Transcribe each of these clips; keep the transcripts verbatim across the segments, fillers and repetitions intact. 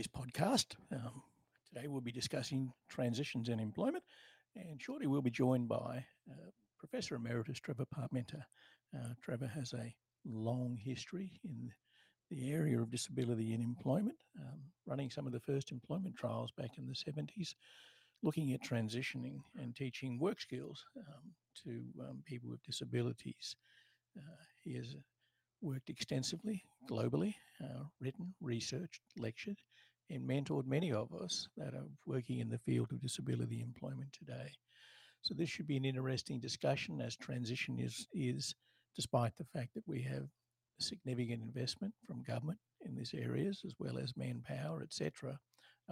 today's podcast. Um, today we'll be discussing transitions in employment, and shortly we'll be joined by uh, Professor Emeritus Trevor Parmenter. Uh, Trevor has a long history in the area of disability in employment, um, running some of the first employment trials back in the seventies, looking at transitioning and teaching work skills um, to um, people with disabilities. Uh, he has worked extensively globally, uh, written, researched, lectured, and mentored many of us that are working in the field of disability employment today. So this should be an interesting discussion, as transition is, is despite the fact that we have significant investment from government in these areas, as well as manpower, et cetera,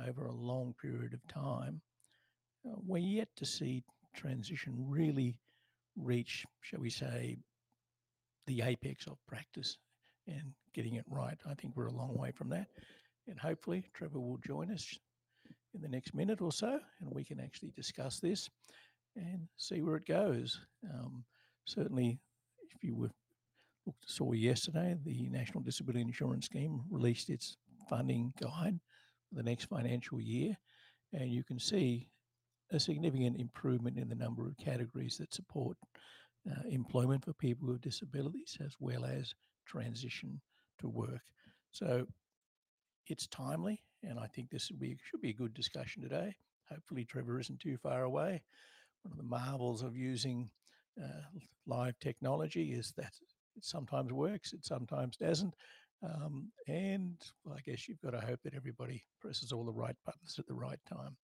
over a long period of time. Uh, we're yet to see transition really reach, shall we say, the apex of practice and getting it right. I think we're a long way from that. And hopefully Trevor will join us in the next minute or so, and we can actually discuss this and see where it goes. Um, certainly, if you were saw yesterday, the National Disability Insurance Scheme released its funding guide for the next financial year, and you can see a significant improvement in the number of categories that support uh, employment for people with disabilities, as well as transition to work. So it's timely, and I think this will be, should be a good discussion today. Hopefully Trevor isn't too far away. One of the marvels of using uh, live technology is that it sometimes works, it sometimes doesn't. Um, and well, I guess you've got to hope that everybody presses all the right buttons at the right time.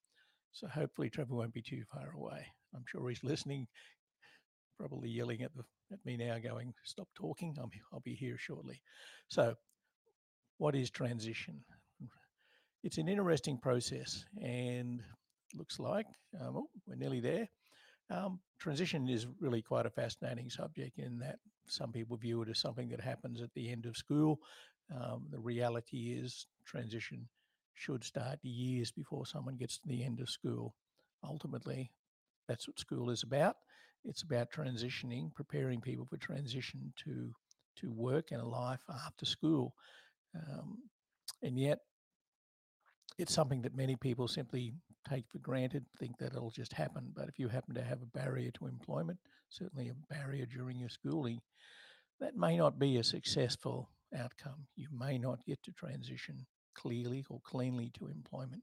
So hopefully Trevor won't be too far away. I'm sure he's listening, probably yelling at, the, at me now going, stop talking, I'm, I'll be here shortly. So what is transition? It's an interesting process, and looks like um, oh, we're nearly there. Um, transition is really quite a fascinating subject, in that some people view it as something that happens at the end of school. Um, the reality is transition should start years before someone gets to the end of school. Ultimately, that's what school is about. It's about transitioning, preparing people for transition to, to work and a life after school. Um, and yet, it's something that many people simply take for granted, think that it'll just happen. But if you happen to have a barrier to employment, certainly a barrier during your schooling, that may not be a successful outcome. You may not get to transition clearly or cleanly to employment.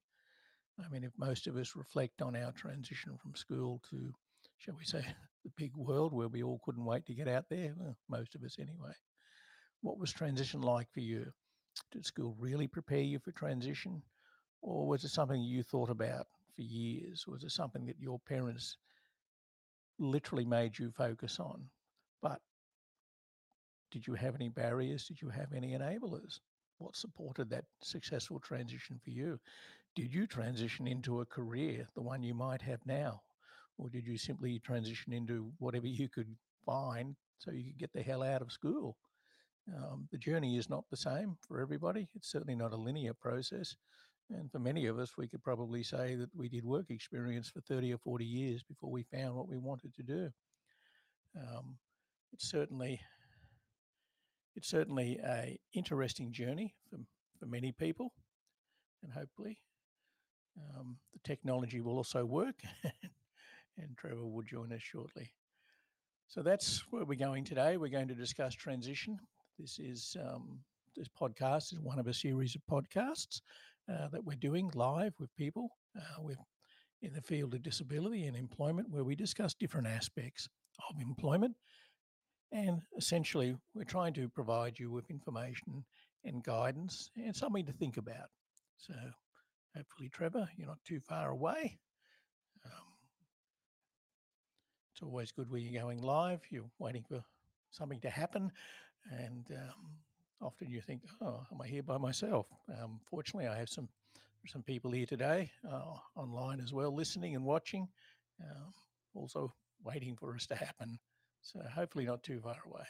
I mean, if most of us reflect on our transition from school to, shall we say, the big world, where we all couldn't wait to get out there, well, most of us anyway. What was transition like for you? Did school really prepare you for transition? Or was it something you thought about for years? Was it something that your parents literally made you focus on? But did you have any barriers? Did you have any enablers? What supported that successful transition for you? Did you transition into a career, the one you might have now? Or did you simply transition into whatever you could find so you could get the hell out of school? Um, the journey is not the same for everybody. It's certainly not a linear process. And for many of us, we could probably say that we did work experience for thirty or forty years before we found what we wanted to do. Um, it's certainly it's certainly a interesting journey for, for many people, and hopefully um, the technology will also work, and Trevor will join us shortly. So that's where we're going today. We're going to discuss transition. This is um, this podcast is one of a series of podcasts Uh, that we're doing live with people uh, with, in the field of disability and employment, where we discuss different aspects of employment. And essentially, we're trying to provide you with information and guidance and something to think about. So hopefully, Trevor, you're not too far away. Um, it's always good when you're going live. You're waiting for something to happen, and um, often you think, oh, am I here by myself? Um, fortunately, I have some some people here today, uh, online as well, listening and watching, um, also waiting for us to happen. So hopefully not too far away.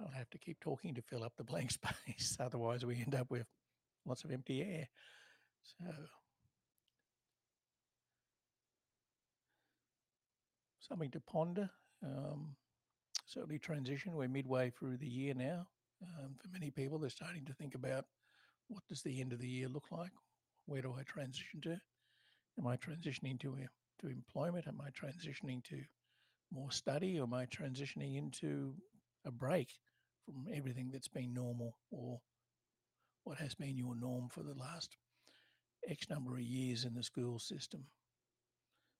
I'll have to keep talking to fill up the blank space, otherwise we end up with lots of empty air. So something to ponder. Um, Certainly transition, we're midway through the year now. Um, for many people, they're starting to think about what does the end of the year look like? Where do I transition to? Am I transitioning to, to employment? Am I transitioning to more study? Or am I transitioning into a break from everything that's been normal, or what has been your norm for the last X number of years in the school system?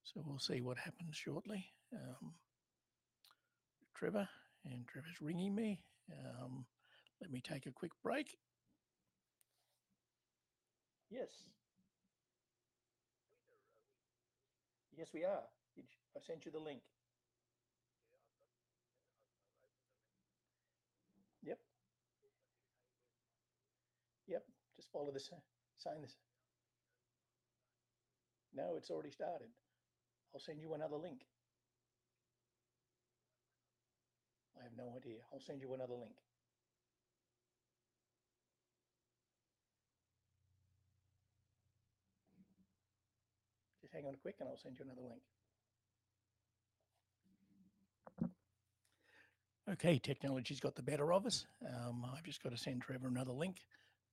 So we'll see what happens shortly. Um, Trevor, and Trevor's ringing me. Um, let me take a quick break. Yes. Yes, we are. I sent you the link. Yep. Yep, just follow this, sign this. No, it's already started. I'll send you another link. I have no idea. I'll send you another link. Just hang on quick and I'll send you another link. Okay, technology's got the better of us. Um, I've just got to send Trevor another link.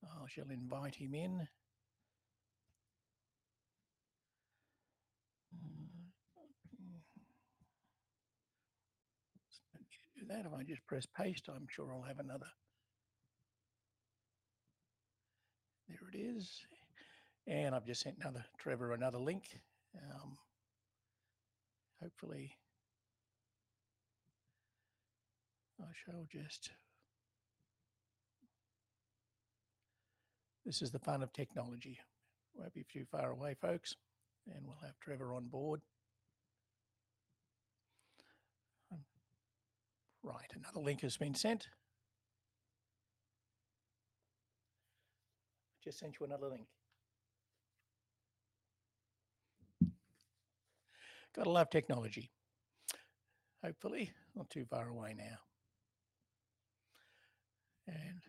I shall invite him in. Do that. If I just press paste, I'm sure I'll have another. There it is. And I've just sent another Trevor another link. Um, hopefully, I shall just. This is the fun of technology. Won't be too far away, folks, and we'll have Trevor on board. Right, another link has been sent. I just sent you another link. Gotta love technology. Hopefully, not too far away now. And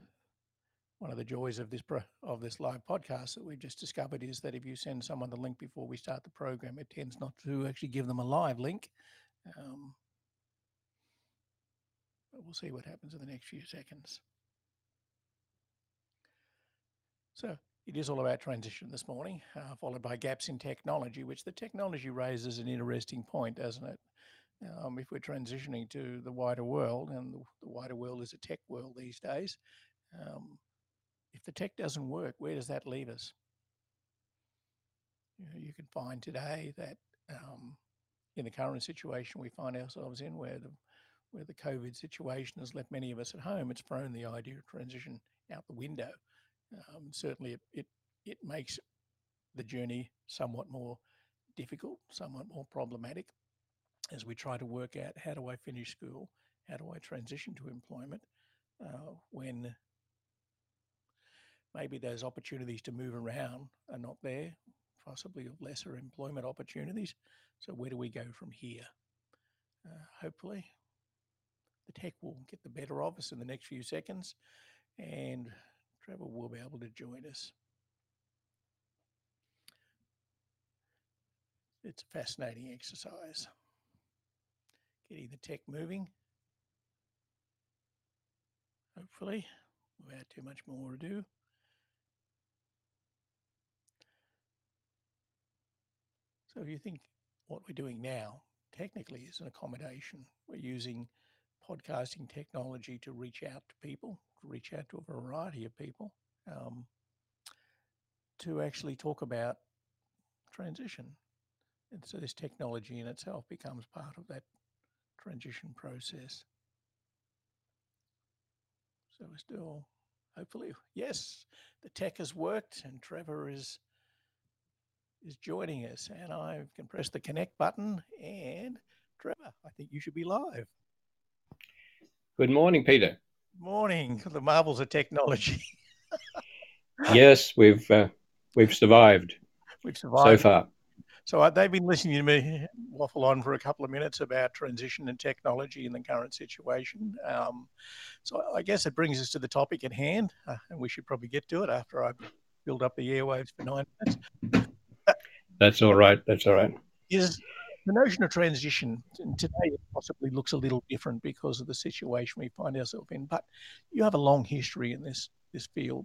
one of the joys of this pro of this live podcast that we've just discovered is that if you send someone the link before we start the program, it tends not to actually give them a live link. Um, But we'll see what happens in the next few seconds. So it is all about transition this morning, uh, followed by gaps in technology, which the technology raises an interesting point, doesn't it? Um, if we're transitioning to the wider world, and the, the wider world is a tech world these days, um, if the tech doesn't work, where does that leave us? You know, you can find today that um, in the current situation we find ourselves in, where the where the COVID situation has left many of us at home, it's thrown the idea of transition out the window. Um, certainly it, it, it makes the journey somewhat more difficult, somewhat more problematic as we try to work out, how do I finish school? How do I transition to employment? Uh, when maybe those opportunities to move around are not there, possibly lesser employment opportunities. So where do we go from here? Uh, hopefully, the tech will get the better of us in the next few seconds, and Trevor will be able to join us. It's a fascinating exercise, getting the tech moving. Hopefully, without too much more ado. So if you think what we're doing now technically is an accommodation, we're using podcasting technology to reach out to people, to reach out to a variety of people, um, to actually talk about transition. And so this technology in itself becomes part of that transition process. So we're still, hopefully, yes, the tech has worked and Trevor is, is joining us. And I can press the connect button, and Trevor, I think you should be live. Good morning, Peter. Morning. The marvels of technology. Yes, we've uh, we've survived. We've survived so far. So uh, they've been listening to me waffle on for a couple of minutes about transition and technology in the current situation. Um, so I guess it brings us to the topic at hand, uh, and we should probably get to it after I build up the airwaves for nine minutes. That's all right. That's all right. Is the notion of transition, and today it possibly looks a little different because of the situation we find ourselves in, but you have a long history in this this field.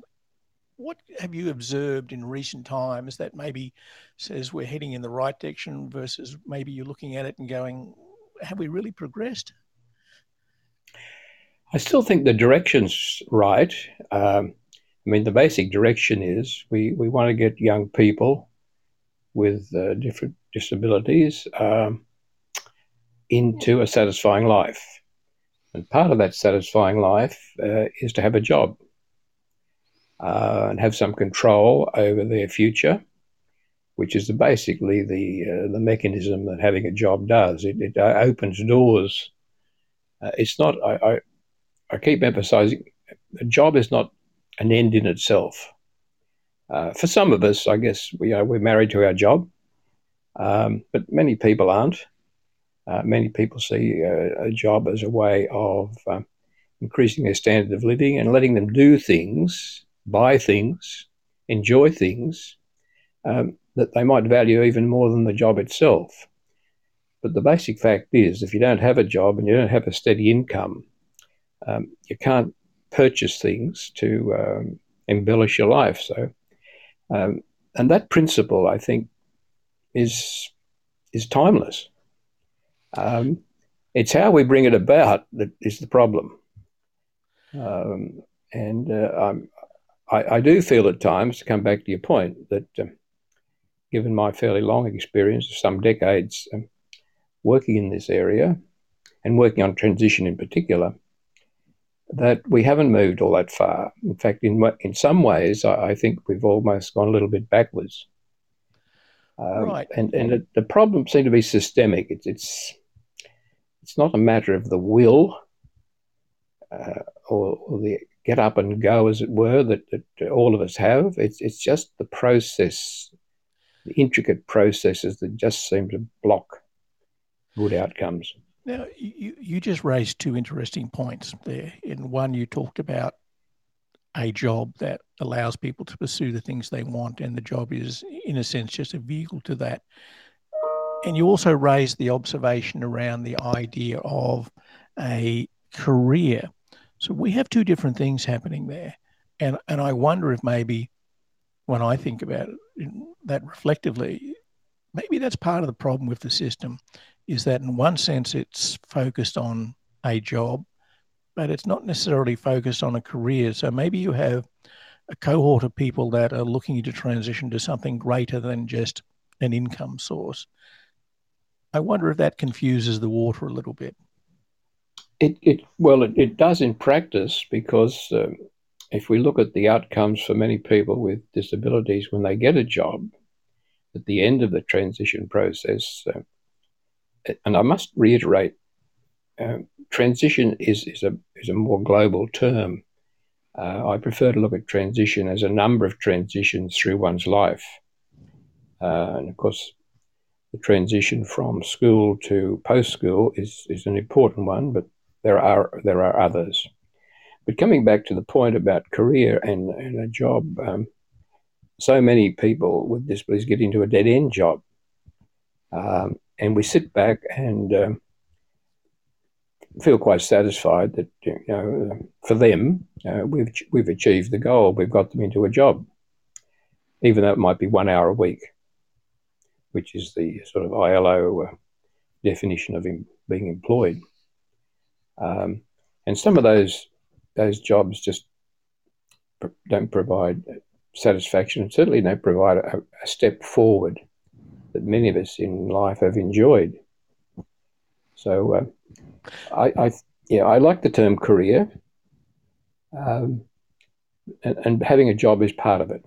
what have you observed in recent times that maybe says we're heading in the right direction versus maybe you're looking at it and going, have we really progressed? I still think the direction's right. Um, I mean, the basic direction is we, we want to get young people with uh, different disabilities um, into a satisfying life. And part of that satisfying life uh, is to have a job uh, and have some control over their future, which is the, basically the uh, the mechanism that having a job does. It, it opens doors. Uh, it's not, I, I, I keep emphasizing, a job is not an end in itself. Uh, for some of us, I guess, we are, we're married to our job, um, but many people aren't. Uh, many people see a, a job as a way of um, increasing their standard of living and letting them do things, buy things, enjoy things um, that they might value even more than the job itself. But the basic fact is, if you don't have a job and you don't have a steady income, um, you can't purchase things to um, embellish your life. So, um, and that principle, I think, is is timeless. Um, it's how we bring it about that is the problem. Um, and uh, I'm, I, I do feel at times, to come back to your point, that um, given my fairly long experience of some decades um, working in this area and working on transition in particular, that we haven't moved all that far. In fact, in in some ways, I, I think we've almost gone a little bit backwards. Um, right. And, and it, the problems seem to be systemic. It's it's it's not a matter of the will uh, or, or the get up and go, as it were, that, that all of us have. It's it's just the process, the intricate processes that just seem to block good outcomes. Now, you, you just raised two interesting points there. In one, you talked about a job that allows people to pursue the things they want, and the job is, in a sense, just a vehicle to that. And you also raised the observation around the idea of a career. So we have two different things happening there. And, and I wonder if maybe, when I think about it, that reflectively, maybe that's part of the problem with the system, is that in one sense it's focused on a job, but it's not necessarily focused on a career. So maybe you have a cohort of people that are looking to transition to something greater than just an income source. I wonder if that confuses the water a little bit. It, it well, it, it does in practice, because um, if we look at the outcomes for many people with disabilities when they get a job, at the end of the transition process, uh, and I must reiterate, uh, transition is, is a is a more global term. Uh, I prefer to look at transition as a number of transitions through one's life. Uh, and of course, the transition from school to post-school is, is an important one, but there are there are others. But coming back to the point about career and, and a job, um, so many people with disabilities get into a dead-end job. Um, And we sit back and um, feel quite satisfied that, you know, for them, uh, we've we've achieved the goal. We've got them into a job, even though it might be one hour a week, which is the sort of I L O uh, definition of em- being employed. Um, and some of those those jobs just pr- don't provide satisfaction, and certainly don't provide a, a step forward that many of us in life have enjoyed. So, uh, I, I yeah, I like the term career, um, and, and having a job is part of it.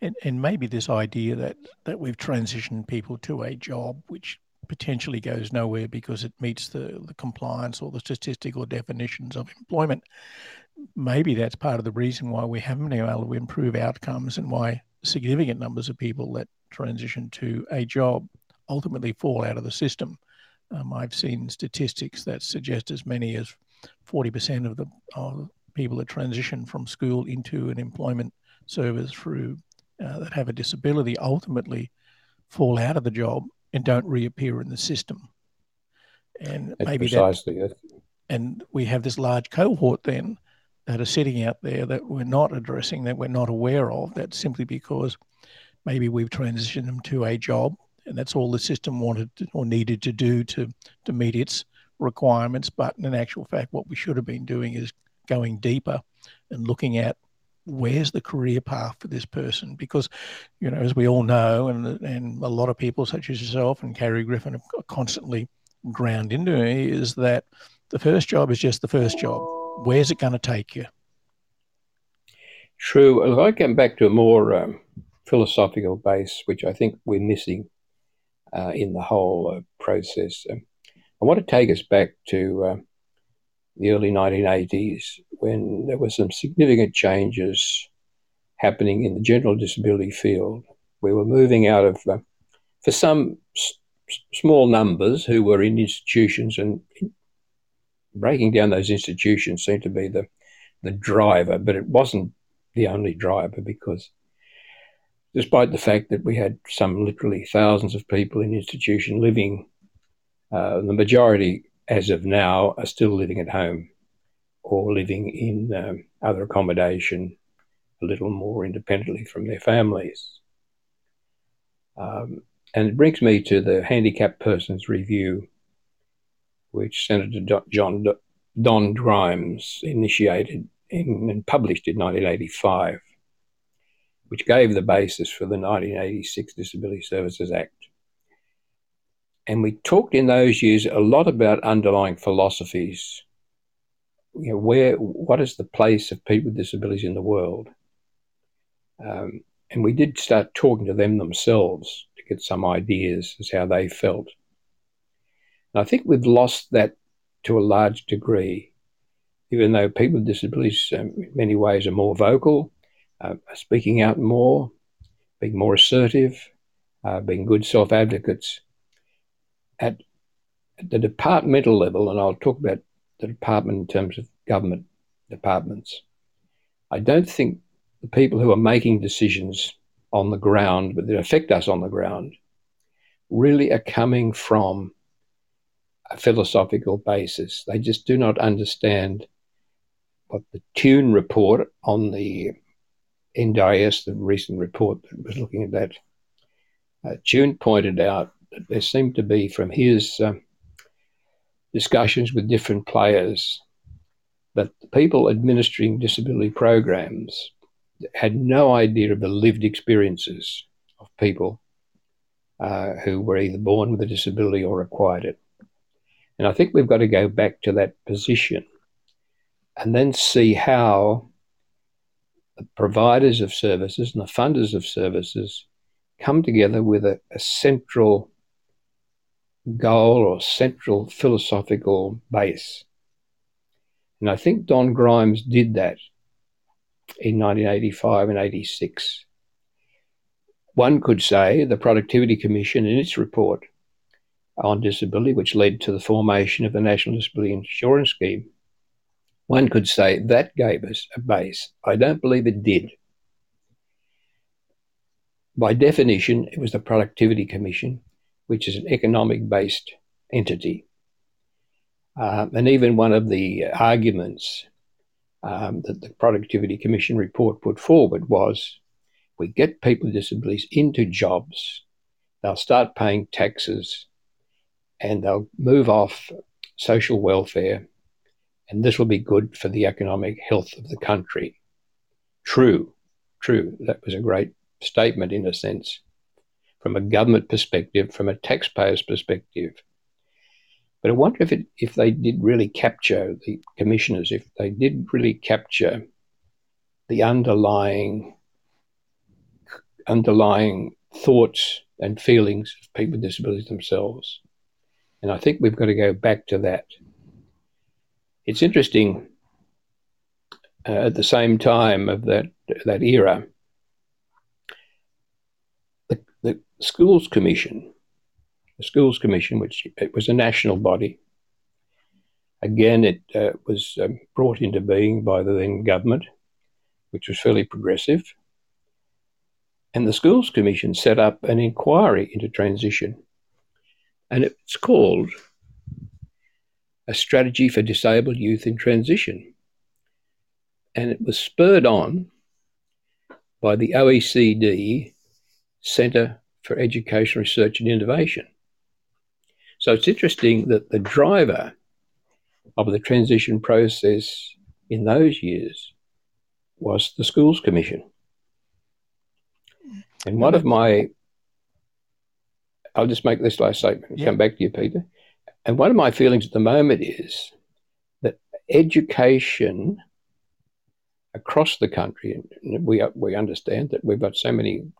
And, and maybe this idea that, that we've transitioned people to a job which potentially goes nowhere because it meets the, the compliance or the statistical definitions of employment, maybe that's part of the reason why we haven't been able to improve outcomes and why significant numbers of people that transition to a job ultimately fall out of the system. Um, I've seen statistics that suggest as many as forty percent of the of people that transition from school into an employment service through uh, that have a disability ultimately fall out of the job and don't reappear in the system. And that's maybe precisely that, it. And we have this large cohort then that are sitting out there that we're not addressing, that we're not aware of. That's simply because maybe we've transitioned them to a job, and that's all the system wanted to, or needed to do to, to meet its requirements. But in actual fact, what we should have been doing is going deeper and looking at where's the career path for this person? Because, you know, as we all know, and and a lot of people such as yourself and Carrie Griffin have constantly ground into me, is that the first job is just the first job. Where's it going to take you? True. If I come back to a more um, philosophical base, which I think we're missing uh, in the whole uh, process, um, I want to take us back to uh, the early nineteen eighties, when there were some significant changes happening in the general disability field. We were moving out of, uh, for some s- small numbers who were in institutions, and breaking down those institutions seemed to be the, the driver, but it wasn't the only driver, because despite the fact that we had some literally thousands of people in institution living, uh, the majority as of now are still living at home or living in um, other accommodation, a little more independently from their families. Um, and it brings me to the Handicapped Persons Review, which Senator Do- John Do- Don Grimes initiated in, and published in nineteen eighty-five, which gave the basis for the nineteen eighty-six Disability Services Act. And we talked in those years a lot about underlying philosophies. You know, where, what is the place of people with disabilities in the world? Um, and we did start talking to them themselves to get some ideas as how they felt. And I think we've lost that to a large degree, even though people with disabilities um, in many ways are more vocal, uh, are speaking out more, being more assertive, uh, being good self-advocates. At the departmental level, and I'll talk about the department in terms of government departments, I don't think the people who are making decisions on the ground, but that affect us on the ground, really are coming from a philosophical basis. They just do not understand what the Tune report on the N D I S, the recent report that was looking at that, uh, Tune pointed out. There seemed to be, from his um, discussions with different players, that the people administering disability programs had no idea of the lived experiences of people uh, who were either born with a disability or acquired it. And I think we've got to go back to that position and then see how the providers of services and the funders of services come together with a, a central goal or central philosophical base. And I think Don Grimes did that in nineteen eighty-five and eighty-six. One could say the Productivity Commission, in its report on disability, which led to the formation of the National Disability Insurance Scheme, one could say that gave us a base. I don't believe it did. By definition, it was the Productivity Commission, which is an economic-based entity. Um, and even one of the arguments um, that the Productivity Commission report put forward was, we get people with disabilities into jobs, they'll start paying taxes, and they'll move off social welfare, and this will be good for the economic health of the country. True, true. That was a great statement, in a sense, from a government perspective, from a taxpayer's perspective. But I wonder if it, if they did really capture, the commissioners, if they did really capture the underlying underlying thoughts and feelings of people with disabilities themselves. And I think we've got to go back to that. It's interesting, uh, at the same time of that that era, the Schools Commission, the Schools Commission, which it was a national body. Again, it uh, was um, brought into being by the then government, which was fairly progressive. And the Schools Commission set up an inquiry into transition. And it's called A Strategy for Disabled Youth in Transition. And it was spurred on by the O E C D Centre for Educational Research and Innovation. So it's interesting that the driver of the transition process in those years was the Schools Commission. And one of my, I'll just make this last statement and yeah. come back to you, Peter. And one of my feelings at the moment is that education across the country, and we we understand that we've got so many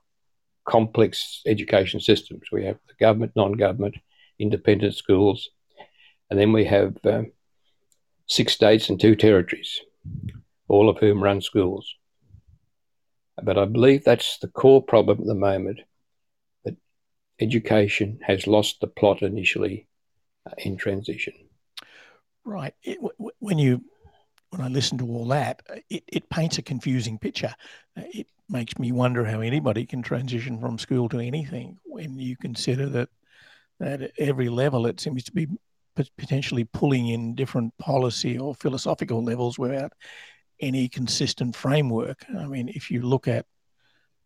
complex education systems. We have the government, non-government, independent schools, and then we have um, six states and two territories, all of whom run schools. But I believe that's the core problem at the moment, that education has lost the plot initially uh, in transition. Right. It, w- when you when I listen to all that, it, it paints a confusing picture. It makes me wonder how anybody can transition from school to anything when you consider that at every level it seems to be potentially pulling in different policy or philosophical levels without any consistent framework. I mean, if you look at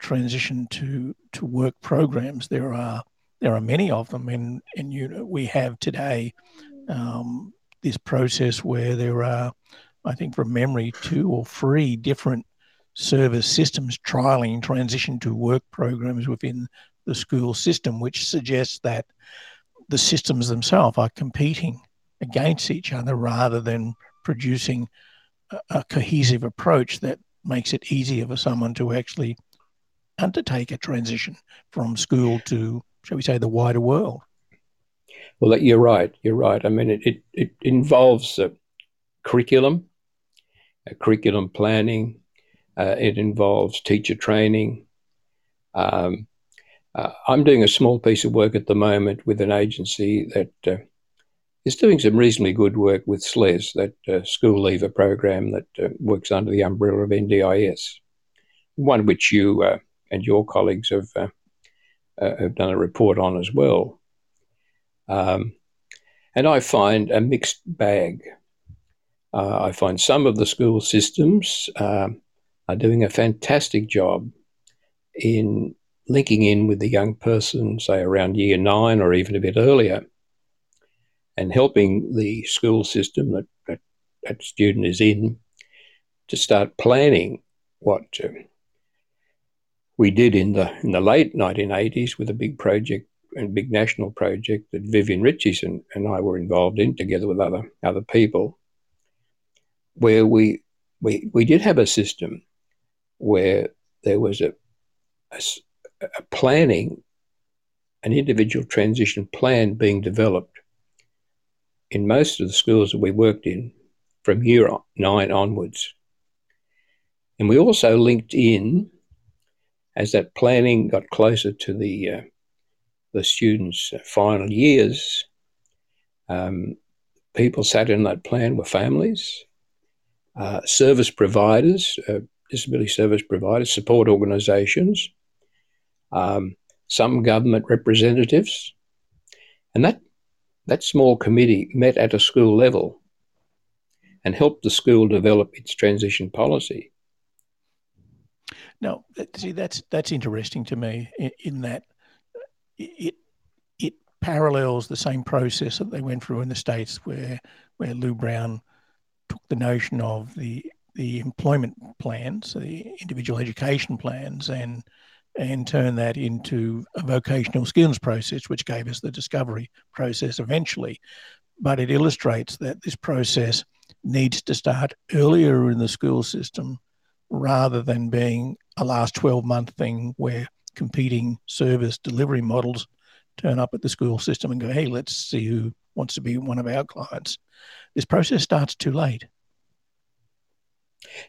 transition to, to work programs, there are there are many of them, and and you know, we have today um, this process where there are, I think from memory, two or three different service systems trialling transition to work programs within the school system, which suggests that the systems themselves are competing against each other rather than producing a cohesive approach that makes it easier for someone to actually undertake a transition from school to, shall we say, the wider world. Well, you're right. You're right. I mean, it, it, it involves a curriculum, a curriculum planning. Uh, it involves teacher training. Um, uh, I'm doing a small piece of work at the moment with an agency that uh, is doing some reasonably good work with S L E S, that uh, school leaver program that uh, works under the umbrella of N D I S, one which you uh, and your colleagues have uh, uh, have done a report on as well. Um, and I find a mixed bag. Uh, I find some of the school systems um, are doing a fantastic job in linking in with the young person, say around year nine or even a bit earlier, and helping the school system that that, that student is in to start planning what um, we did in the in the late nineteen eighties with a big project and big national project that Vivienne Riches and, and I were involved in together with other other people, where we we we did have a system where there was a, a, a planning, an individual transition plan being developed in most of the schools that we worked in from year nine onwards. And we also linked in, as that planning got closer to the uh, the students' final years, um, people sat in that plan were families, uh, service providers, uh, disability service providers, support organisations, um, some government representatives, and that That small committee met at a school level and helped the school develop its transition policy. Now, see, that's that's interesting to me in, in that it it parallels the same process that they went through in the States, where where Lou Brown took the notion of the the employment plans, the individual education plans, and and turn that into a vocational skills process, which gave us the discovery process eventually. But it illustrates that this process needs to start earlier in the school system rather than being a last twelve-month thing where competing service delivery models turn up at the school system and go, hey, let's see who wants to be one of our clients. This process starts too late.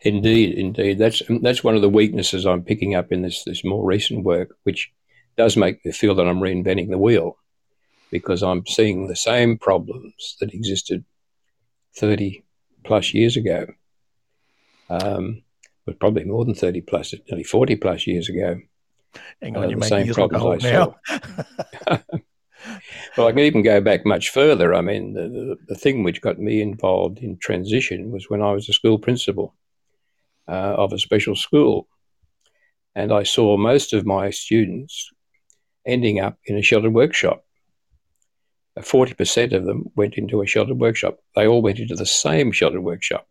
Indeed, indeed. That's that's one of the weaknesses I'm picking up in this this more recent work, which does make me feel that I'm reinventing the wheel, because I'm seeing the same problems that existed thirty plus years ago, um, but probably more than thirty plus, nearly forty plus years ago. Hang on, uh, you're the making same problems I now. saw. Well, I can even go back much further. I mean, the, the, the thing which got me involved in transition was when I was a school principal. uh, of a special school. And I saw most of my students ending up in a sheltered workshop. forty percent of them went into a sheltered workshop. They all went into the same sheltered workshop.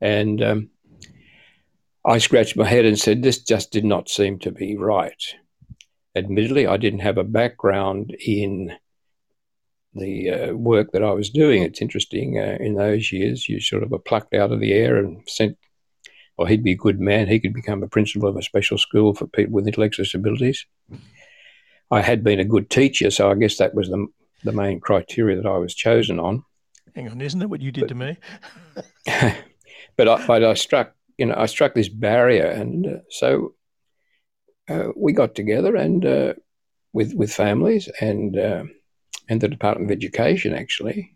And um, I scratched my head and said, this just did not seem to be right. Admittedly, I didn't have a background in the uh, work that I was doing. It's interesting, uh, in those years, you sort of were plucked out of the air and sent, well, he'd be a good man, he could become a principal of a special school for people with intellectual disabilities. I had been a good teacher, so I guess that was the, the main criteria that I was chosen on. Hang on, isn't that what you did but, to me? but I, but I struck, you know, I struck this barrier, and uh, so uh, we got together and uh, with with families and uh, and the Department of Education, actually,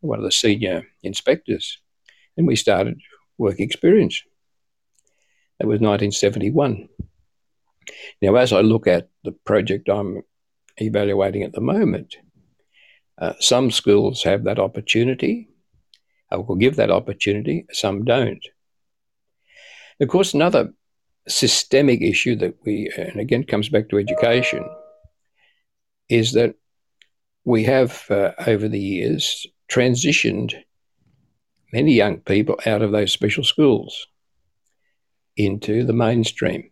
one of the senior inspectors, and we started work experience. That was nineteen seventy-one. Now, as I look at the project I'm evaluating at the moment, uh, some schools have that opportunity, or will give that opportunity, some don't. Of course, another systemic issue that we, and again comes back to education, is that we have, uh, over the years, transitioned many young people out of those special schools into the mainstream.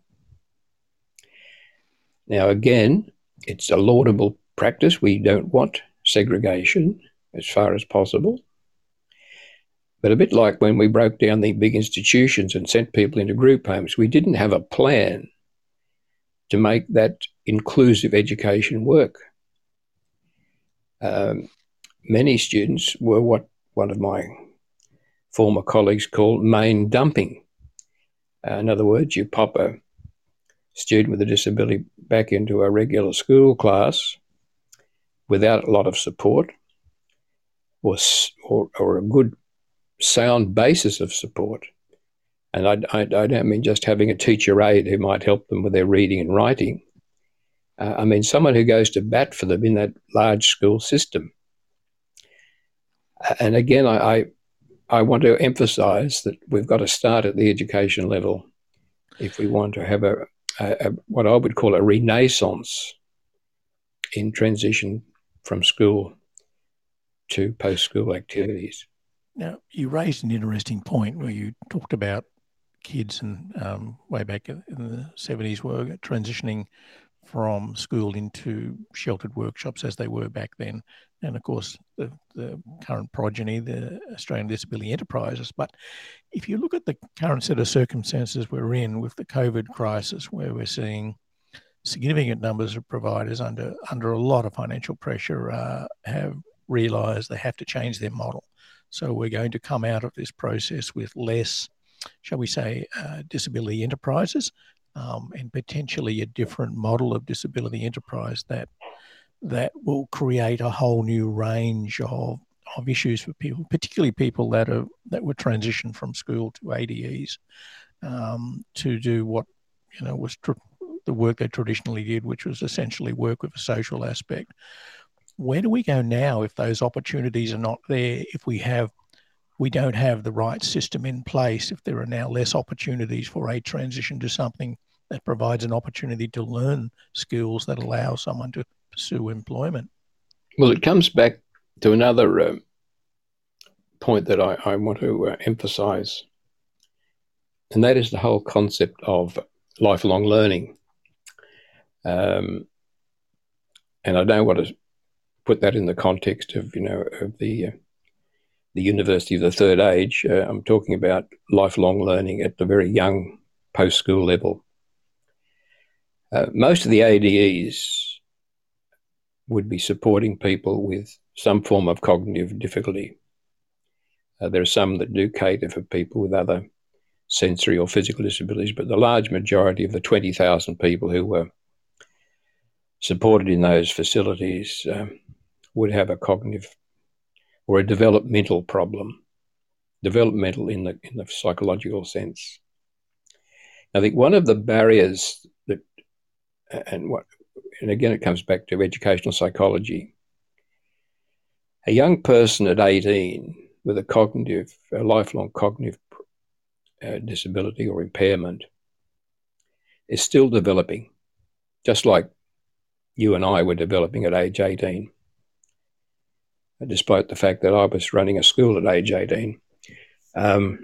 Now, again, it's a laudable practice. We don't want segregation as far as possible. But a bit like when we broke down the big institutions and sent people into group homes, we didn't have a plan to make that inclusive education work. Um, many students were what one of my former colleagues called main dumping. Uh, in other words, you pop a student with a disability back into a regular school class without a lot of support or or, or a good sound basis of support. And I, I, I don't mean just having a teacher aide who might help them with their reading and writing. Uh, I mean someone who goes to bat for them in that large school system. And again, I, I, I want to emphasise that we've got to start at the education level if we want to have a A, a, what I would call a renaissance in transition from school to post-school activities. Now, you raised an interesting point where you talked about kids and um, way back in the seventies were transitioning from school into sheltered workshops as they were back then. And of course, the, the current progeny, the Australian Disability Enterprises. But if you look at the current set of circumstances we're in with the COVID crisis, where we're seeing significant numbers of providers under, under a lot of financial pressure uh, have realised they have to change their model. So we're going to come out of this process with less, shall we say, uh, disability enterprises. Um, and potentially a different model of disability enterprise that that will create a whole new range of, of issues for people, particularly people that are that were transitioned from school to A D Es um, to do what you know was tr- the work they traditionally did, which was essentially work with a social aspect. Where do we go now if those opportunities are not there? If we have We don't have the right system in place, if there are now less opportunities for a transition to something that provides an opportunity to learn skills that allow someone to pursue employment. Well, it comes back to another uh, point that I, I want to uh, emphasise, and that is the whole concept of lifelong learning. Um, and I don't want to put that in the context of, you know, of the... Uh, the University of the Third Age. uh, I'm talking about lifelong learning at the very young post-school level. Uh, most of the A D Es would be supporting people with some form of cognitive difficulty. Uh, there are some that do cater for people with other sensory or physical disabilities, but the large majority of the twenty thousand people who were supported in those facilities um, would have a cognitive or a developmental problem, developmental in the in the psychological sense. I think one of the barriers that, and what, and again it comes back to educational psychology, a young person at eighteen with a cognitive, a lifelong cognitive uh, disability or impairment is still developing, just like you and I were developing at age eighteen, despite the fact that I was running a school at age eighteen. Um,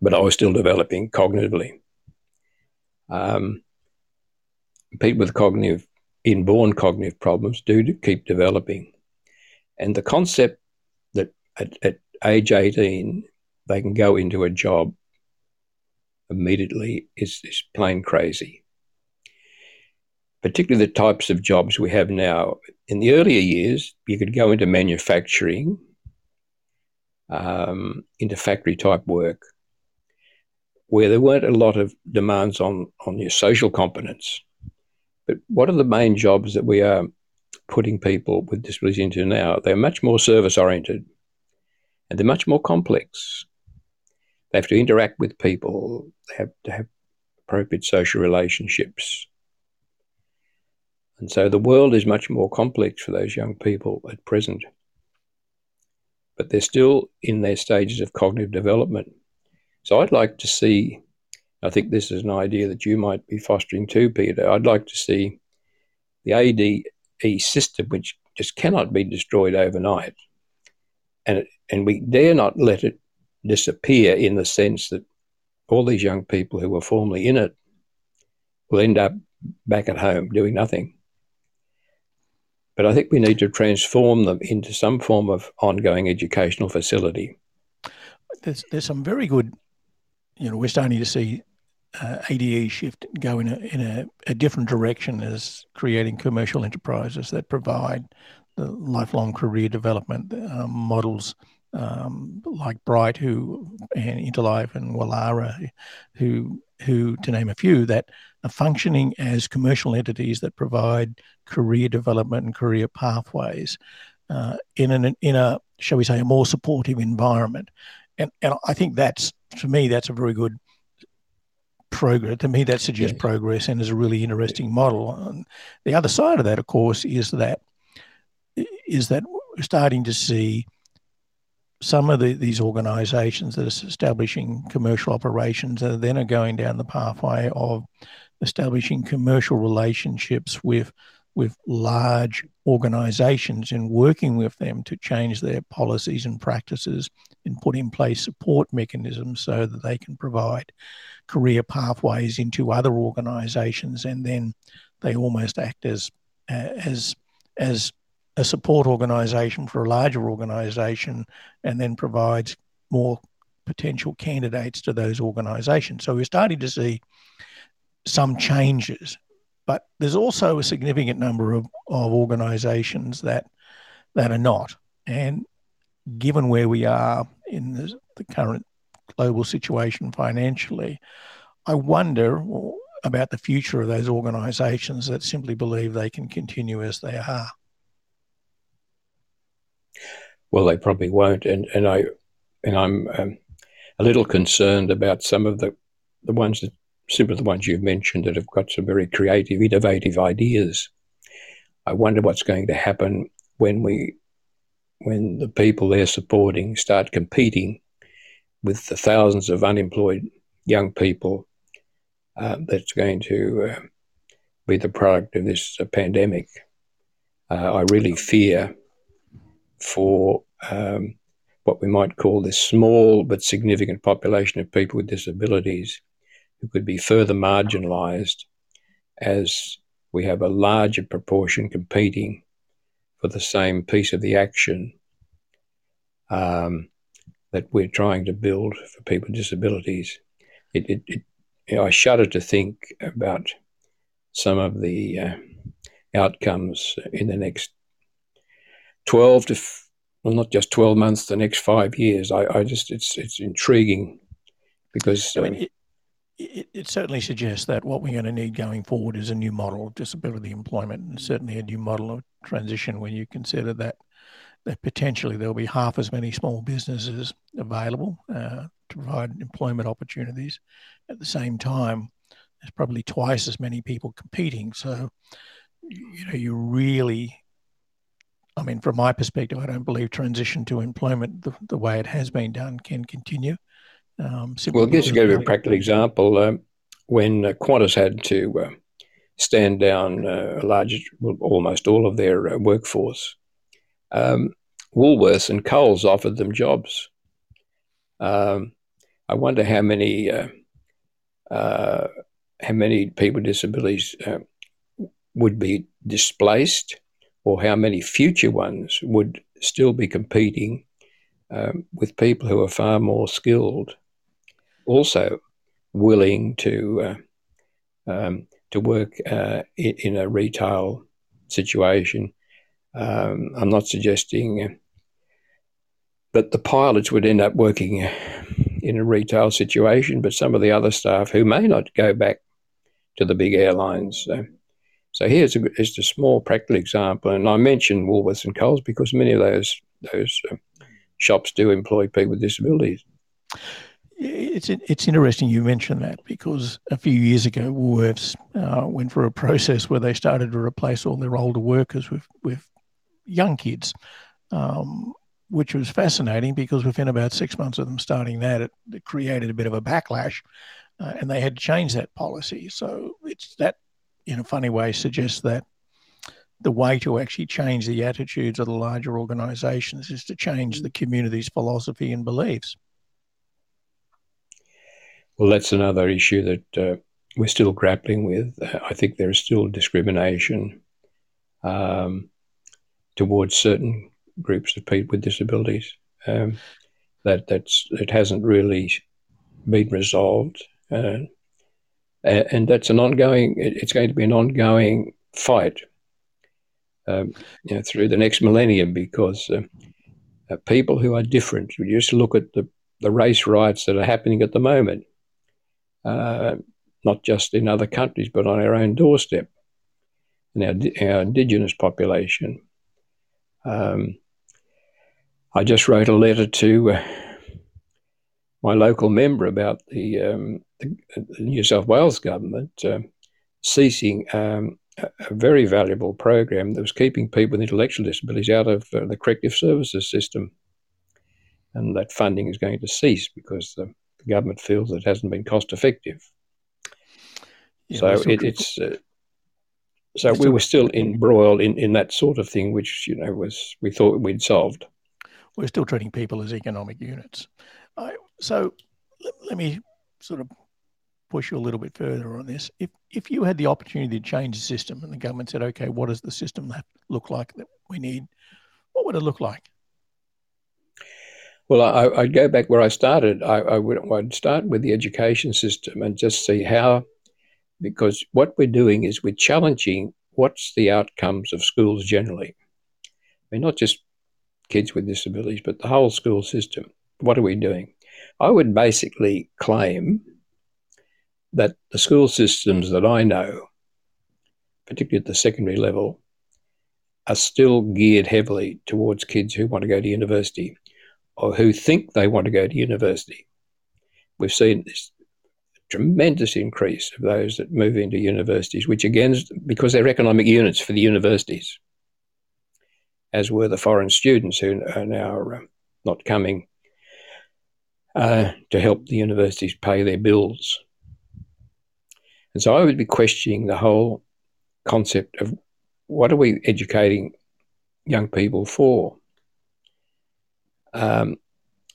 but I was still developing cognitively. Um, people with cognitive, inborn cognitive problems do keep developing. And the concept that at, at age eighteen they can go into a job immediately is, is plain crazy. Particularly the types of jobs we have now. In the earlier years, you could go into manufacturing, um, into factory-type work, where there weren't a lot of demands on, on your social competence. But what are the main jobs that we are putting people with disabilities into now? They're much more service-oriented and they're much more complex. They have to interact with people. They have to have appropriate social relationships. And so the world is much more complex for those young people at present. But they're still in their stages of cognitive development. So I'd like to see, I think this is an idea that you might be fostering too, Peter, I'd like to see the A D E system, which just cannot be destroyed overnight. And, it, and we dare not let it disappear in the sense that all these young people who were formerly in it will end up back at home doing nothing. But I think we need to transform them into some form of ongoing educational facility. There's, there's some very good, you know, we're starting to see uh, A D E shift go in, a, in a, a different direction as creating commercial enterprises that provide the lifelong career development um, models um, like Bright, who, and Interlife and Wallara, who, who to name a few, that are functioning as commercial entities that provide career development and career pathways uh, in an in a, shall we say, a more supportive environment. And and I think that's, to me, that's a very good progress. To me, that suggests yeah. progress and is a really interesting model. And the other side of that, of course, is that is that we're starting to see some of the, these organisations that are establishing commercial operations and then are going down the pathway of establishing commercial relationships with with large organisations and working with them to change their policies and practices and put in place support mechanisms so that they can provide career pathways into other organisations, and then they almost act as as as a support organisation for a larger organisation, and then provides more potential candidates to those organisations. So we're starting to see some changes. But there's also a significant number of, of organisations that that are not. And given where we are in the, the current global situation financially, I wonder about the future of those organisations that simply believe they can continue as they are. Well, they probably won't, and and I and I'm um, a little concerned about some of the the ones that. Similar to the ones you've mentioned that have got some very creative, innovative ideas. I wonder what's going to happen when we, when the people they're supporting start competing with the thousands of unemployed young people uh, that's going to uh, be the product of this uh, pandemic. Uh, I really fear for um, what we might call this small but significant population of people with disabilities who could be further marginalised as we have a larger proportion competing for the same piece of the action um, that we're trying to build for people with disabilities. It, it, it, you know, I shudder to think about some of the uh, outcomes in the next twelve to, f- well, not just twelve months, the next five years. I, I just, it's it's intriguing because... I mean, um, it- It, it certainly suggests that what we're going to need going forward is a new model of disability employment, and certainly a new model of transition when you consider that that potentially there'll be half as many small businesses available uh, to provide employment opportunities. At the same time, there's probably twice as many people competing. So, you know, you really, I mean, from my perspective, I don't believe transition to employment the, the way it has been done can continue. Um, well, just to give you a practical example, um, when uh, Qantas had to uh, stand down uh, large, well, almost all of their uh, workforce, um, Woolworths and Coles offered them jobs. Um, I wonder how many uh, uh, how many people with disabilities uh, would be displaced, or how many future ones would still be competing um, with people who are far more skilled, also willing to uh, um, to work uh, in, in a retail situation. Um, I'm not suggesting that the pilots would end up working in a retail situation, but some of the other staff who may not go back to the big airlines. So, so here's a, just a small practical example, and I mentioned Woolworths and Coles because many of those those shops do employ people with disabilities. It's it's interesting you mention that, because a few years ago Woolworths uh, went through a process where they started to replace all their older workers with with young kids, um, which was fascinating because within about six months of them starting that, it, it created a bit of a backlash, uh, and they had to change that policy. So it's that, in a funny way, suggests that the way to actually change the attitudes of the larger organisations is to change the community's philosophy and beliefs. Well, that's another issue that uh, we're still grappling with. I think there is still discrimination um, towards certain groups of people with disabilities. Um, that that's it hasn't really been resolved, uh, and that's an ongoing. It's going to be an ongoing fight um, you know, through the next millennium, because uh, uh, people who are different. You just look at the the race riots that are happening at the moment. Uh, not just in other countries, but on our own doorstep, in our, our indigenous population. Um, I just wrote a letter to uh, my local member about the, um, the New South Wales government uh, ceasing um, a, a very valuable program that was keeping people with intellectual disabilities out of uh, the corrective services system. And that funding is going to cease because the The government feels it hasn't been cost effective. Yeah, so it, it's uh, so we were still embroiled in, in that sort of thing, which you know was we thought we'd solved. We're still treating people as economic units. I, so let, let me sort of push you a little bit further on this. If if you had the opportunity to change the system, and the government said, "Okay, what does the system look like that we need?" What would it look like? Well, I, I'd go back where I started. I, I would I'd start with the education system and just see how, because what we're doing is we're challenging what's the outcomes of schools generally. I mean, not just kids with disabilities, but the whole school system. What are we doing? I would basically claim that the school systems that I know, particularly at the secondary level, are still geared heavily towards kids who want to go to university, or who think they want to go to university. We've seen this tremendous increase of those that move into universities, which again, is because they're economic units for the universities, as were the foreign students who are now not coming uh, to help the universities pay their bills. And so I would be questioning the whole concept of what are we educating young people for? Um,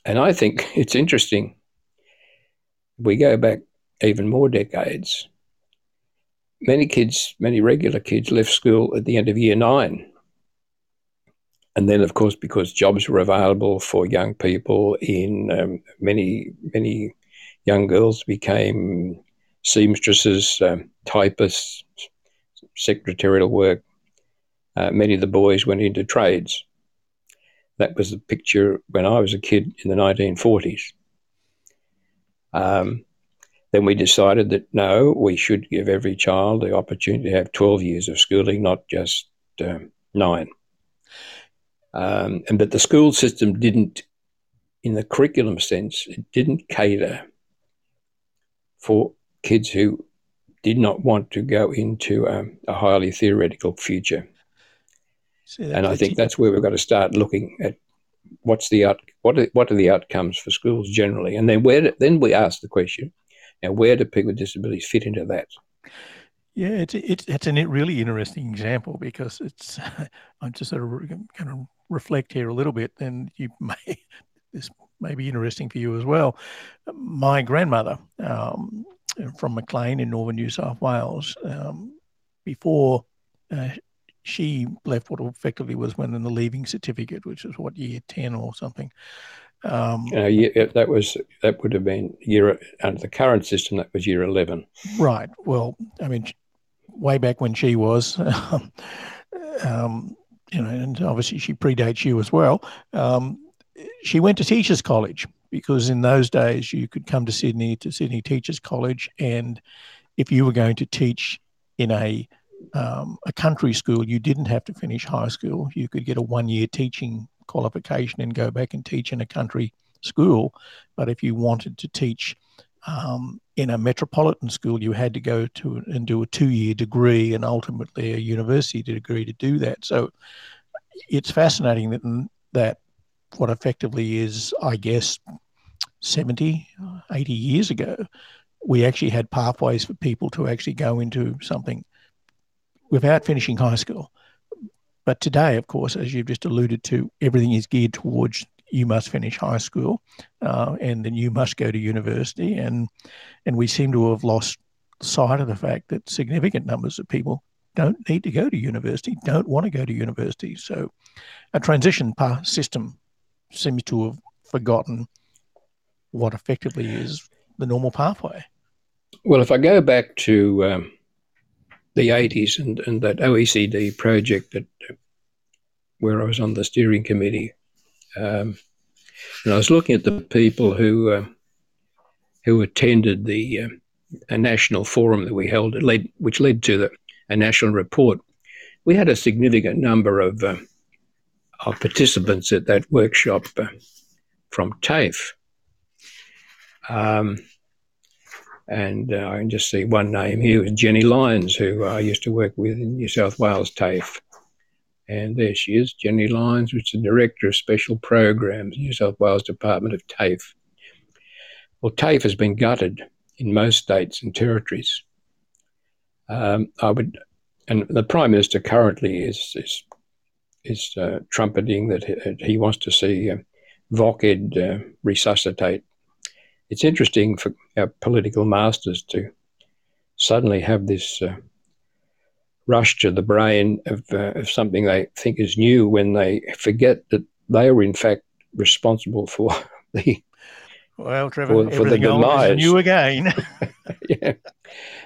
and I think it's interesting, we go back even more decades, many kids, many regular kids left school at the end of year nine. And then, of course, because jobs were available for young people in um, many, many young girls became seamstresses, um, typists, secretarial work. Uh, many of the boys went into trades. That was the picture when I was a kid in the nineteen forties. Um, then we decided that, no, we should give every child the opportunity to have twelve years of schooling, not just um, nine. Um, and but the school system didn't, in the curriculum sense, it didn't cater for kids who did not want to go into um, a highly theoretical future. So and I think that's where we've got to start looking at what's the out, what are, what are the outcomes for schools generally, and then where do, then we ask the question, now where do people with disabilities fit into that? Yeah, it's it's it's a really interesting example because it's I'm just sort of going to reflect here a little bit, and you may this may be interesting for you as well. My grandmother um, from Maclean in northern New South Wales, um, before. Uh, she left what effectively was when in the leaving certificate, which was what, year ten or something. Um, uh, yeah, that was that would have been year under the current system. That was year eleven. Right. Well, I mean, way back when she was, um, um, you know, and obviously she predates you as well. Um, she went to Teachers College because in those days you could come to Sydney to Sydney Teachers College, and if you were going to teach in a Um, a country school, you didn't have to finish high school. You could get a one-year teaching qualification and go back and teach in a country school. But if you wanted to teach um, in a metropolitan school, you had to go to and do a two-year degree and ultimately a university degree to do that. So it's fascinating that that what effectively is, I guess, seventy, eighty years ago, we actually had pathways for people to actually go into something without finishing high school. But today, of course, as you've just alluded to, everything is geared towards you must finish high school uh, and then you must go to university. And and we seem to have lost sight of the fact that significant numbers of people don't need to go to university, don't want to go to university. So a transition system seems to have forgotten what effectively is the normal pathway. Well, if I go back to... Um... the eighties and, and that O E C D project that where I was on the steering committee, um, and I was looking at the people who uh, who attended the uh, a national forum that we held, led, which led to the, a national report. We had a significant number of uh, of participants at that workshop uh, from TAFE, um, and uh, I can just see one name here, Jenny Lyons, who I used to work with in New South Wales TAFE. And there she is, Jenny Lyons, which is the Director of Special Programs, New South Wales Department of TAFE. Well, TAFE has been gutted in most states and territories. Um, I would, and the Prime Minister currently is is, is uh, trumpeting that he, he wants to see uh, VOCED uh, resuscitate. It's interesting for our political masters to suddenly have this uh, rush to the brain of, uh, of something they think is new when they forget that they are in fact responsible for the well, Trevor, for, for the demise. New again. Yeah,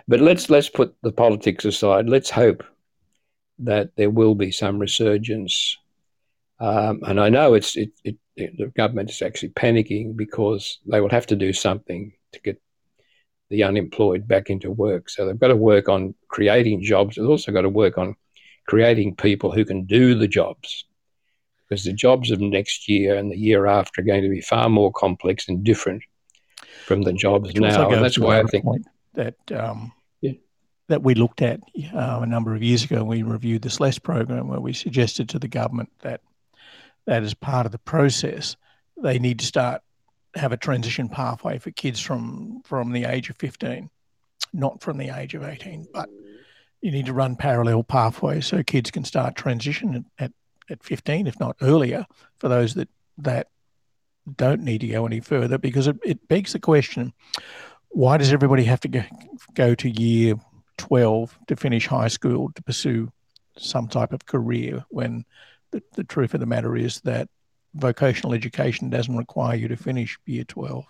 but let's let's put the politics aside. Let's hope that there will be some resurgence. Um, and I know it's it. it the government is actually panicking because they will have to do something to get the unemployed back into work. So they've got to work on creating jobs. They've also got to work on creating people who can do the jobs, because the jobs of next year and the year after are going to be far more complex and different from the jobs now. And that's why I think that um, yeah. that we looked at uh, a number of years ago. We reviewed the S L E S program where we suggested to the government that that is part of the process. They need to start, have a transition pathway for kids from, from the age of fifteen, not from the age of eighteen, but you need to run parallel pathways so kids can start transition at, at fifteen, if not earlier, for those that, that don't need to go any further, because it, it begs the question, why does everybody have to go, go to year twelve to finish high school to pursue some type of career when The, the truth of the matter is that vocational education doesn't require you to finish year twelve.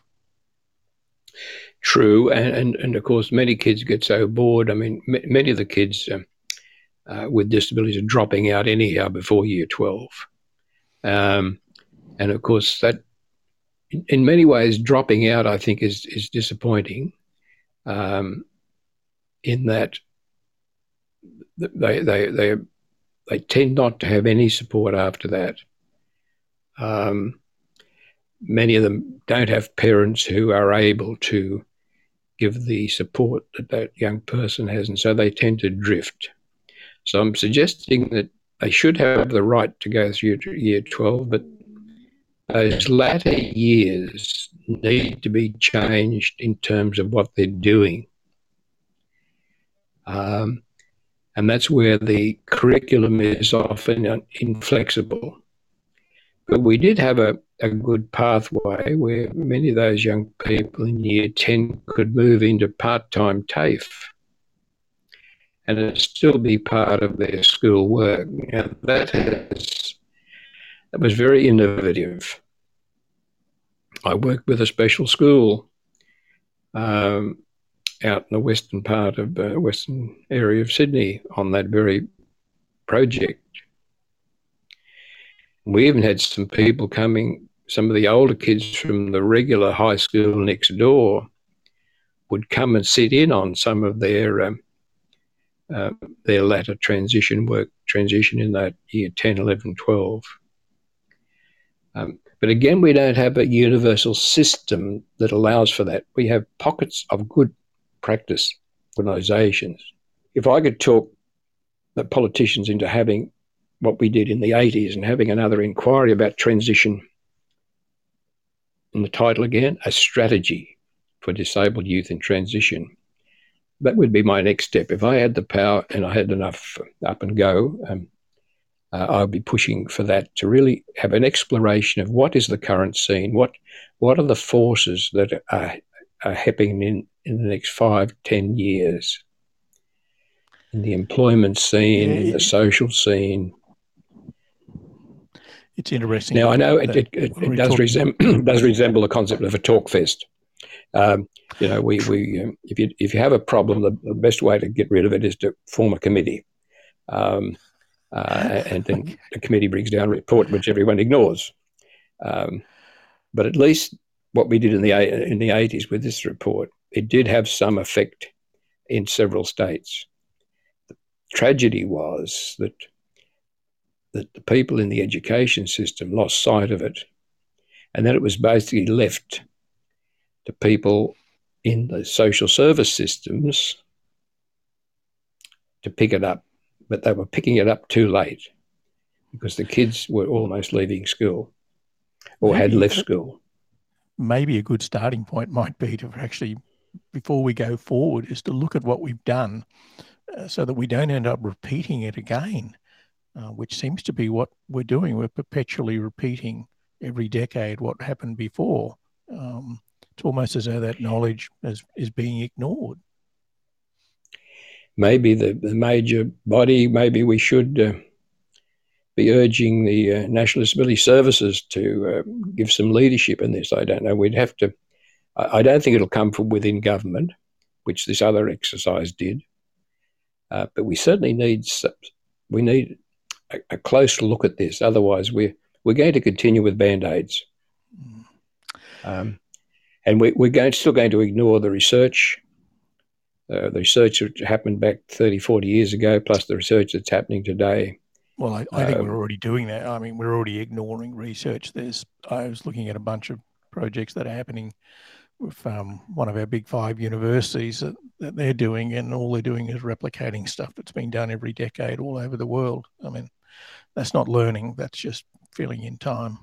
True. And, and, and of course, many kids get so bored. I mean, m- many of the kids um, uh, with disabilities are dropping out anyhow before year twelve. Um, and of course, that in, in many ways, dropping out, I think, is, is disappointing um, in that they they they They tend not to have any support after that. Um, many of them don't have parents who are able to give the support that that young person has, and so they tend to drift. So I'm suggesting that they should have the right to go through year twelve, but Those latter years need to be changed in terms of what they're doing. Um, and that's where the curriculum is often inflexible. But we did have a, a good pathway where many of those young people in year ten could move into part-time TAFE and it'd still be part of their school work. Now, that, has, that was very innovative. I worked with a special school um, out in the western part of the uh, western area of Sydney on that very project. We even had some people coming, some of the older kids from the regular high school next door would come and sit in on some of their um, uh, their latter transition work, transition in that year ten, eleven, twelve. Um, but again, we don't have a universal system that allows for that. We have pockets of good practice organisations. If I could talk the politicians into having what we did in the eighties and having another inquiry about transition, in the title again, a strategy for disabled youth in transition. That would be my next step. If I had the power and I had enough up and go, um, uh, I'd be pushing for that to really have an exploration of what is the current scene, what what are the forces that are, are happening in, in the next five, ten years, in the employment scene, yeah, in the social scene. It's interesting. Now, I know it, it, it, it does, resemb- does resemble the concept of a talk fest. Um, you know, we, we um, if you if you have a problem, the, the best way to get rid of it is to form a committee. Um, uh, and then okay. The committee brings down a report which everyone ignores. Um, but at least what we did in the in the eighties with this report, it did have some effect in several states. The tragedy was that that the people in the education system lost sight of it, and then it was basically left to people in the social service systems to pick it up, but they were picking it up too late because the kids were almost leaving school or maybe had left school. Maybe a good starting point might be to actually, before we go forward, is to look at what we've done uh, so that we don't end up repeating it again, uh, which seems to be what we're doing. We're perpetually repeating every decade what happened before. Um, It's almost as though that knowledge is, is being ignored. Maybe the, the major body, maybe we should uh, be urging the uh, National Disability Services to uh, give some leadership in this. I don't know. We'd have to, I, I don't think it'll come from within government, which this other exercise did. Uh, but we certainly need, we need a, a close look at this. Otherwise, we're, we're going to continue with Band-Aids. Um And we, we're going, still going to ignore the research, uh, the research that happened back thirty, forty years ago, plus the research that's happening today. Well, I, I think uh, we're already doing that. I mean, we're already ignoring research. There's, I was looking at a bunch of projects that are happening with um, one of our big five universities that, that they're doing, and all they're doing is replicating stuff that's been done every decade all over the world. I mean, that's not learning. That's just filling in time.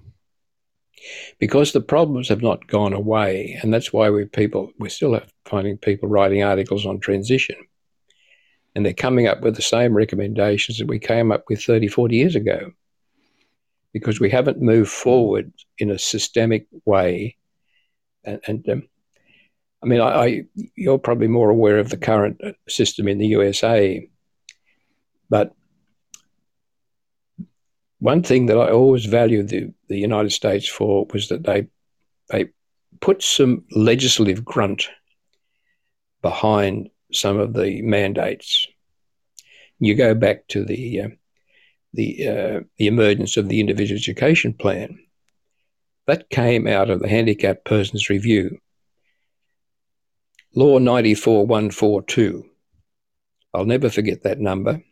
Because the problems have not gone away, and that's why we people we still have finding people writing articles on transition, and they're coming up with the same recommendations that we came up with thirty, forty years ago, because we haven't moved forward in a systemic way. And, and um, I mean, I, I you're probably more aware of the current system in the U S A, but one thing that I always valued the, the United States for was that they they put some legislative grunt behind some of the mandates. You go back to the uh, the uh, the emergence of the Individual Education Plan. That came out of the Handicapped Persons Review. Law ninety-four one forty-two. I'll never forget that number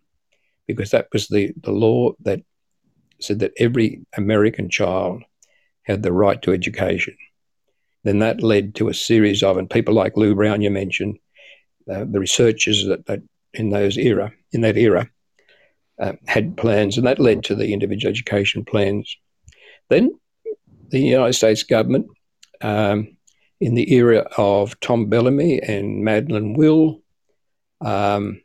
because that was the, the law that said that every American child had the right to education. Then that led to a series of, and people like Lou Brown you mentioned, uh, the researchers that, that in those era, in that era, uh, had plans, and that led to the Individual Education Plans. Then the United States government um, in the era of Tom Bellamy and Madeline Will, um,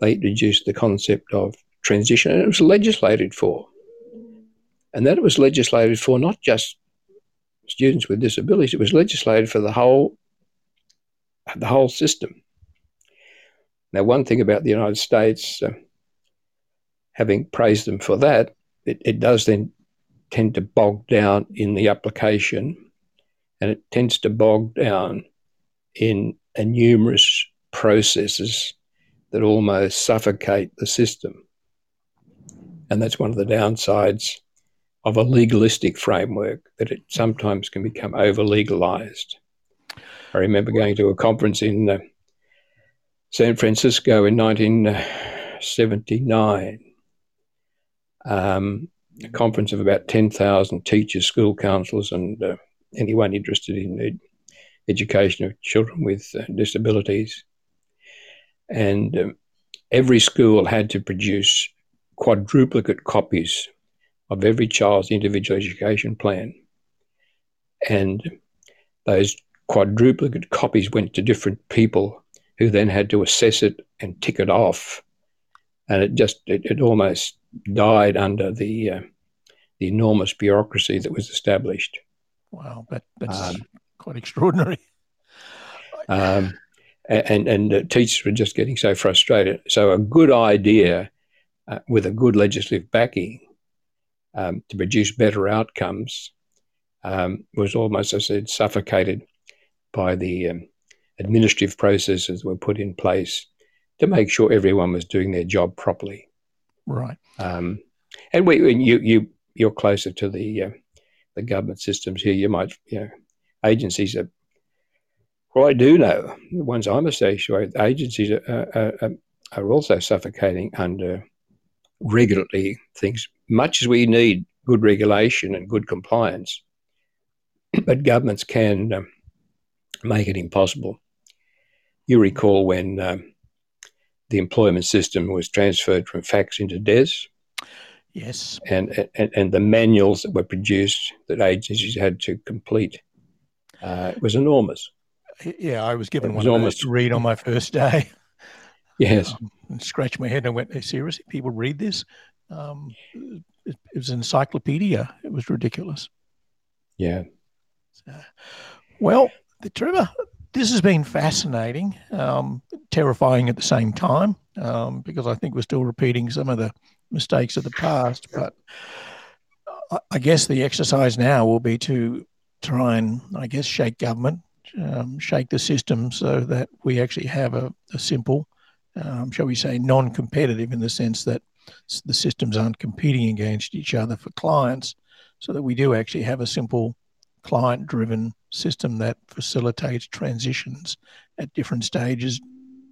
they introduced the concept of transition, and it was legislated for. And that it was legislated for not just students with disabilities, it was legislated for the whole the whole system. Now, one thing about the United States, uh, having praised them for that, it, it does then tend to bog down in the application, and it tends to bog down in a numerous processes that almost suffocate the system. And that's one of the downsides of a legalistic framework, that it sometimes can become over-legalised. I remember going to a conference in uh, San Francisco in nineteen seventy-nine, um, a conference of about ten thousand teachers, school counsellors, and uh, anyone interested in ed- education of children with uh, disabilities. And um, every school had to produce quadruplicate copies of every child's individual education plan. And those quadruplicate copies went to different people who then had to assess it and tick it off. And it just, it, it almost died under the uh, the enormous bureaucracy that was established. Wow, that, that's um, quite extraordinary. um, and, and and teachers were just getting so frustrated. So a good idea uh, with a good legislative backing Um, to produce better outcomes um, was almost, as I said, suffocated by the um, administrative processes that were put in place to make sure everyone was doing their job properly. Right. Um, and we, and you, you, you're closer to the uh, the government systems here. You might, you know, agencies are. Well, I do know the ones I'm associated with. Agencies are, are, are also suffocating under regulatory things. Much as we need good regulation and good compliance, but governments can um, make it impossible. You recall when um, the employment system was transferred from FACS into D E S? Yes. And, and, and the manuals that were produced that agencies had to complete uh, was enormous. Yeah, I was given it one was almost, to read on my first day. Yes. Um, and scratched my head and went, hey, seriously, people read this? Um, it, it was an encyclopedia. It was ridiculous. Yeah. So, well, Trevor, this has been fascinating, um, terrifying at the same time, um, because I think we're still repeating some of the mistakes of the past. But I, I guess the exercise now will be to try and, I guess, shake government, um, shake the system so that we actually have a, a simple, um, shall we say, non-competitive, in the sense that the systems aren't competing against each other for clients, so that we do actually have a simple client-driven system that facilitates transitions at different stages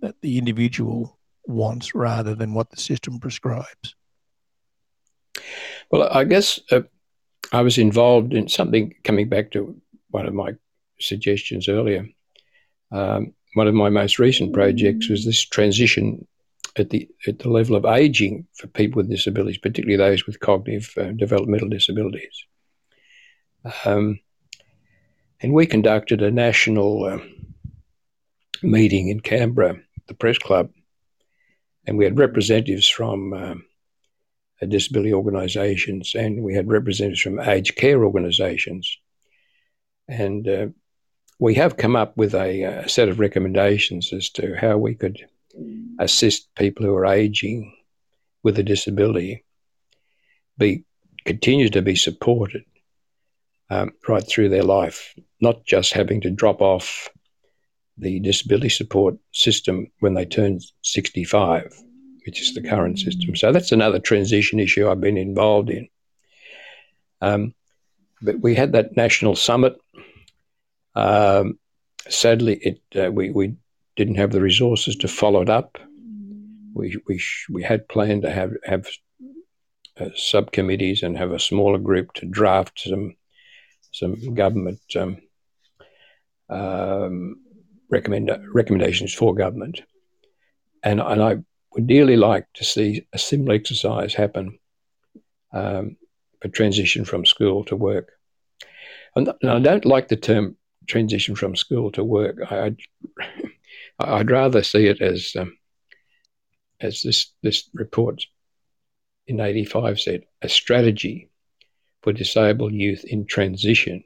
that the individual wants rather than what the system prescribes. Well, I guess uh, I was involved in something, coming back to one of my suggestions earlier. Um, one of my most recent projects was this transition at the at the level of ageing for people with disabilities, particularly those with cognitive uh, developmental disabilities. Um, and we conducted a national um, meeting in Canberra, the Press Club, and we had representatives from um, disability organisations, and we had representatives from aged care organisations. And uh, we have come up with a, a set of recommendations as to how we could assist people who are ageing with a disability be continue to be supported um, right through their life, not just having to drop off the disability support system when they turn sixty-five, which is the current system. So that's another transition issue I've been involved in. Um, but we had that national summit. Um, sadly, it uh, we we. didn't have the resources to follow it up. We we we had planned to have have uh, subcommittees and have a smaller group to draft some some government um, um, recommend recommendations for government. And and I would dearly like to see a similar exercise happen um, for transition from school to work. And I don't like the term transition from school to work. I, I'd rather see it as um, as this this report in eighty-five said, a strategy for disabled youth in transition,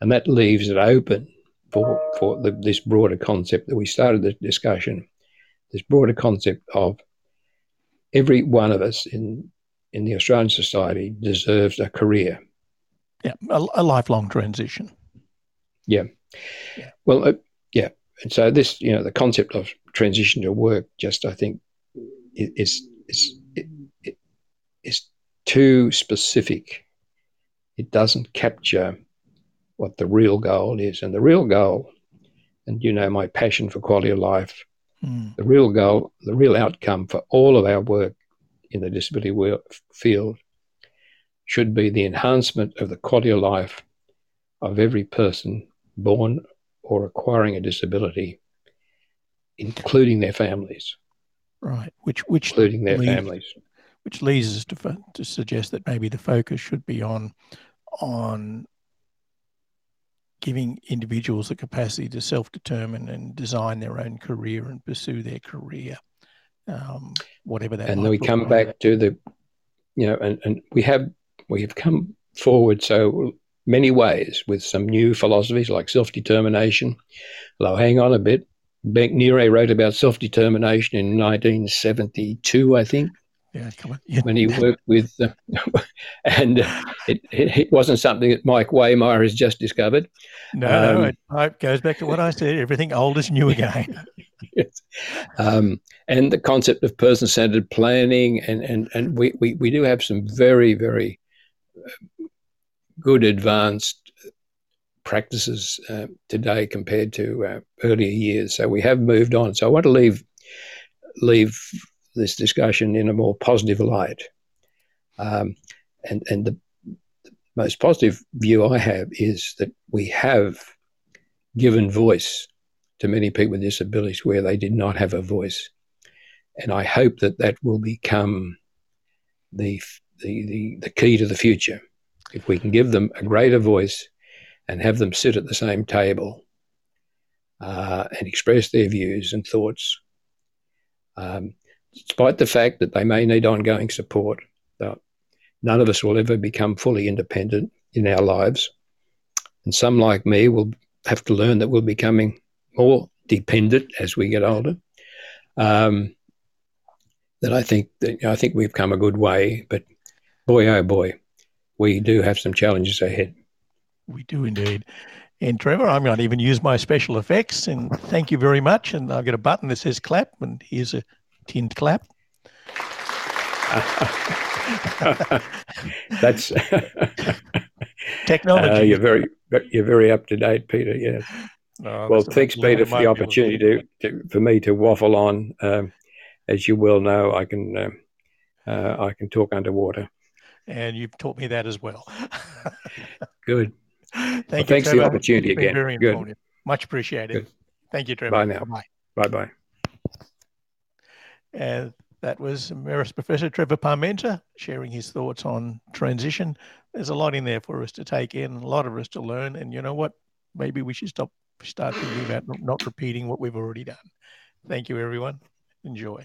and that leaves it open for for the, this broader concept that we started the discussion, this broader concept of every one of us in in the Australian society deserves a career. Yeah, a, a lifelong transition. Yeah. yeah. Well, uh, yeah. And so this, you know, the concept of transition to work just, I think, is is it, it, is too specific. It doesn't capture what the real goal is. And the real goal, and you know my passion for quality of life, mm. the real goal, the real outcome for all of our work in the disability field should be the enhancement of the quality of life of every person born or acquiring a disability, including their families. Right, which which including their lead, families, which leads us to to suggest that maybe the focus should be on on giving individuals the capacity to self-determine and design their own career and pursue their career, um, whatever that. And might then we come like back that. to the, you know, and, and we have we have come forward so many ways with some new philosophies like self-determination. Although, hang on a bit. Bank Nire wrote about self-determination in nineteen seventy-two, I think, yeah, come on. Yeah. when he worked with, uh, and uh, it, it, it wasn't something that Mike Waymeyer has just discovered. No, um, it, it goes back to what I said, everything old is new again. Yes. um, and the concept of person-centred planning, and, and, and we, we, we do have some very, very uh, good advanced practices uh, today compared to uh, earlier years. So we have moved on. So I want to leave leave this discussion in a more positive light. Um, and and the, the most positive view I have is that we have given voice to many people with disabilities where they did not have a voice. And I hope that that will become the the the, the key to the future. If we can give them a greater voice and have them sit at the same table uh, and express their views and thoughts, um, despite the fact that they may need ongoing support, that none of us will ever become fully independent in our lives. And some like me will have to learn that we're becoming more dependent as we get older. Um, that I think that you know, I think we've come a good way, but boy, oh boy, we do have some challenges ahead. We do indeed. And Trevor, I'm going to even use my special effects, and thank you very much. And I've got a button that says clap, and here's a tinned clap. That's technology. Uh, you're very, you're very up to date, Peter. Yeah. No, well, thanks, Peter, for the opportunity to, to, for me to waffle on. Um, as you well know, I can, um, uh, I can talk underwater. And you've taught me that as well. Good. Thank well, you, thanks Trevor. for the opportunity it's been again. Very informative. Good. Much appreciated. Good. Thank you, Trevor. Bye now. Bye bye. And that was Emeritus Professor Trevor Parmenter sharing his thoughts on transition. There's a lot in there for us to take in, a lot of us to learn. And you know what? Maybe we should stop, start thinking about not repeating what we've already done. Thank you, everyone. Enjoy.